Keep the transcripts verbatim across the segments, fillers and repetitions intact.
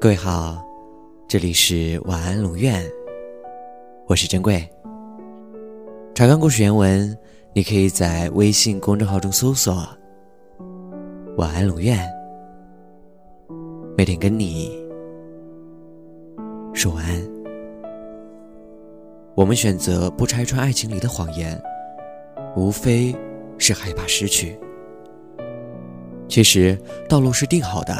各位好，这里是晚安龙院，我是珍贵。查看故事原文，你可以在微信公众号中搜索晚安龙院，每天跟你说晚安。我们选择不拆穿爱情里的谎言，无非是害怕失去。其实道路是定好的，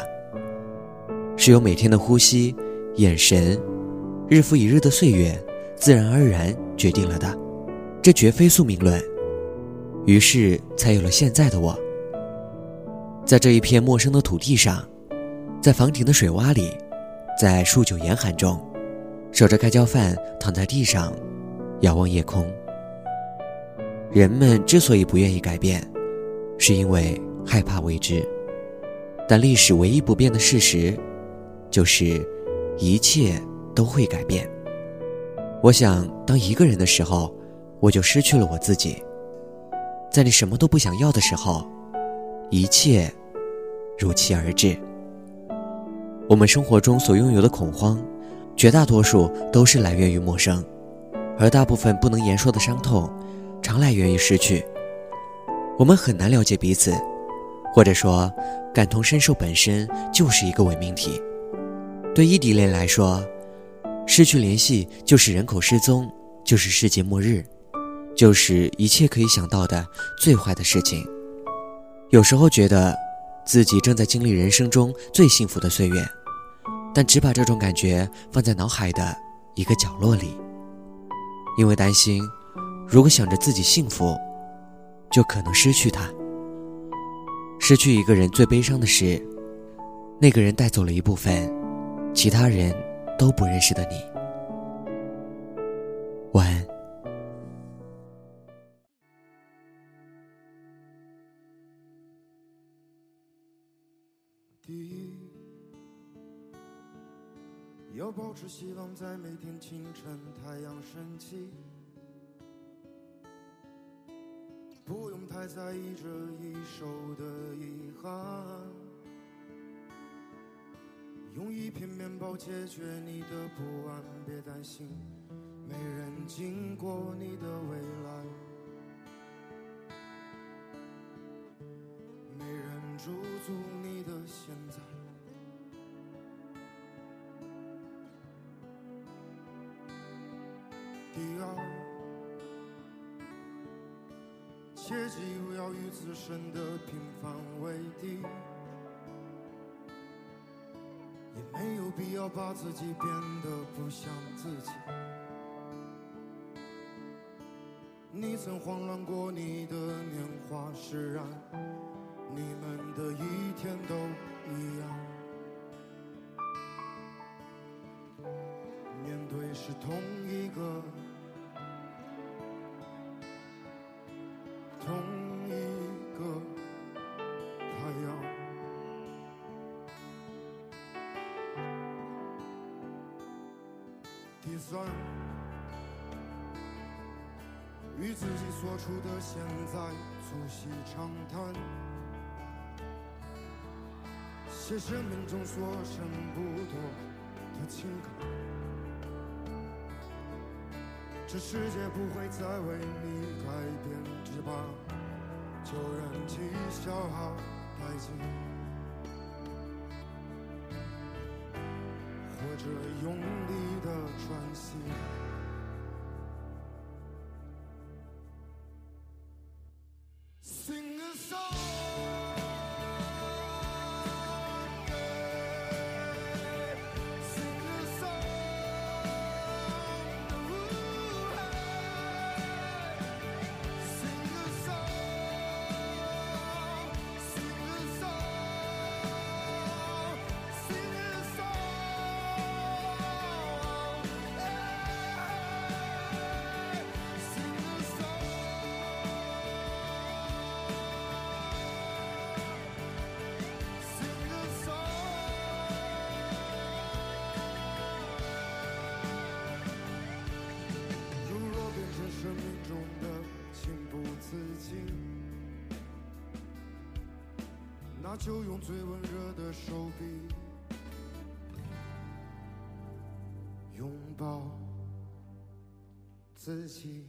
是由每天的呼吸、眼神、日复一日的岁月自然而然决定了的，这绝非宿命论。于是才有了现在的我，在这一片陌生的土地上，在房顶的水洼里，在数九严寒中，守着盖浇饭躺在地上遥望夜空。人们之所以不愿意改变，是因为害怕未知，但历史唯一不变的事实就是一切都会改变。我想当一个人的时候，我就失去了我自己。在你什么都不想要的时候，一切如期而至。我们生活中所拥有的恐慌，绝大多数都是来源于陌生，而大部分不能言说的伤痛常来源于失去。我们很难了解彼此，或者说感同身受本身就是一个伪命题。对异地恋来说，失去联系就是人口失踪，就是世界末日，就是一切可以想到的最坏的事情。有时候觉得自己正在经历人生中最幸福的岁月，但只把这种感觉放在脑海的一个角落里，因为担心如果想着自己幸福，就可能失去它。失去一个人最悲伤的是，那个人带走了一部分其他人都不认识的你。晚安。第一，要保持希望，在每天清晨太阳升起，不用太在意这一手的遗憾，用一片面包解决你的不安。别担心，没人经过你的未来，没人驻足你的现在。第二，切记不要与自身的平凡为敌，没有必要把自己变得不像自己。你曾慌乱过你的年华释然，你们的一天都一样。面对是同一个同一个太阳。第三，与自己所处的现在促膝长谈，写生命中所剩不多的情感。这世界不会再为你改变，只把旧人气消耗殆尽，或者用力的喘息。那就用最温热的手臂拥抱自己。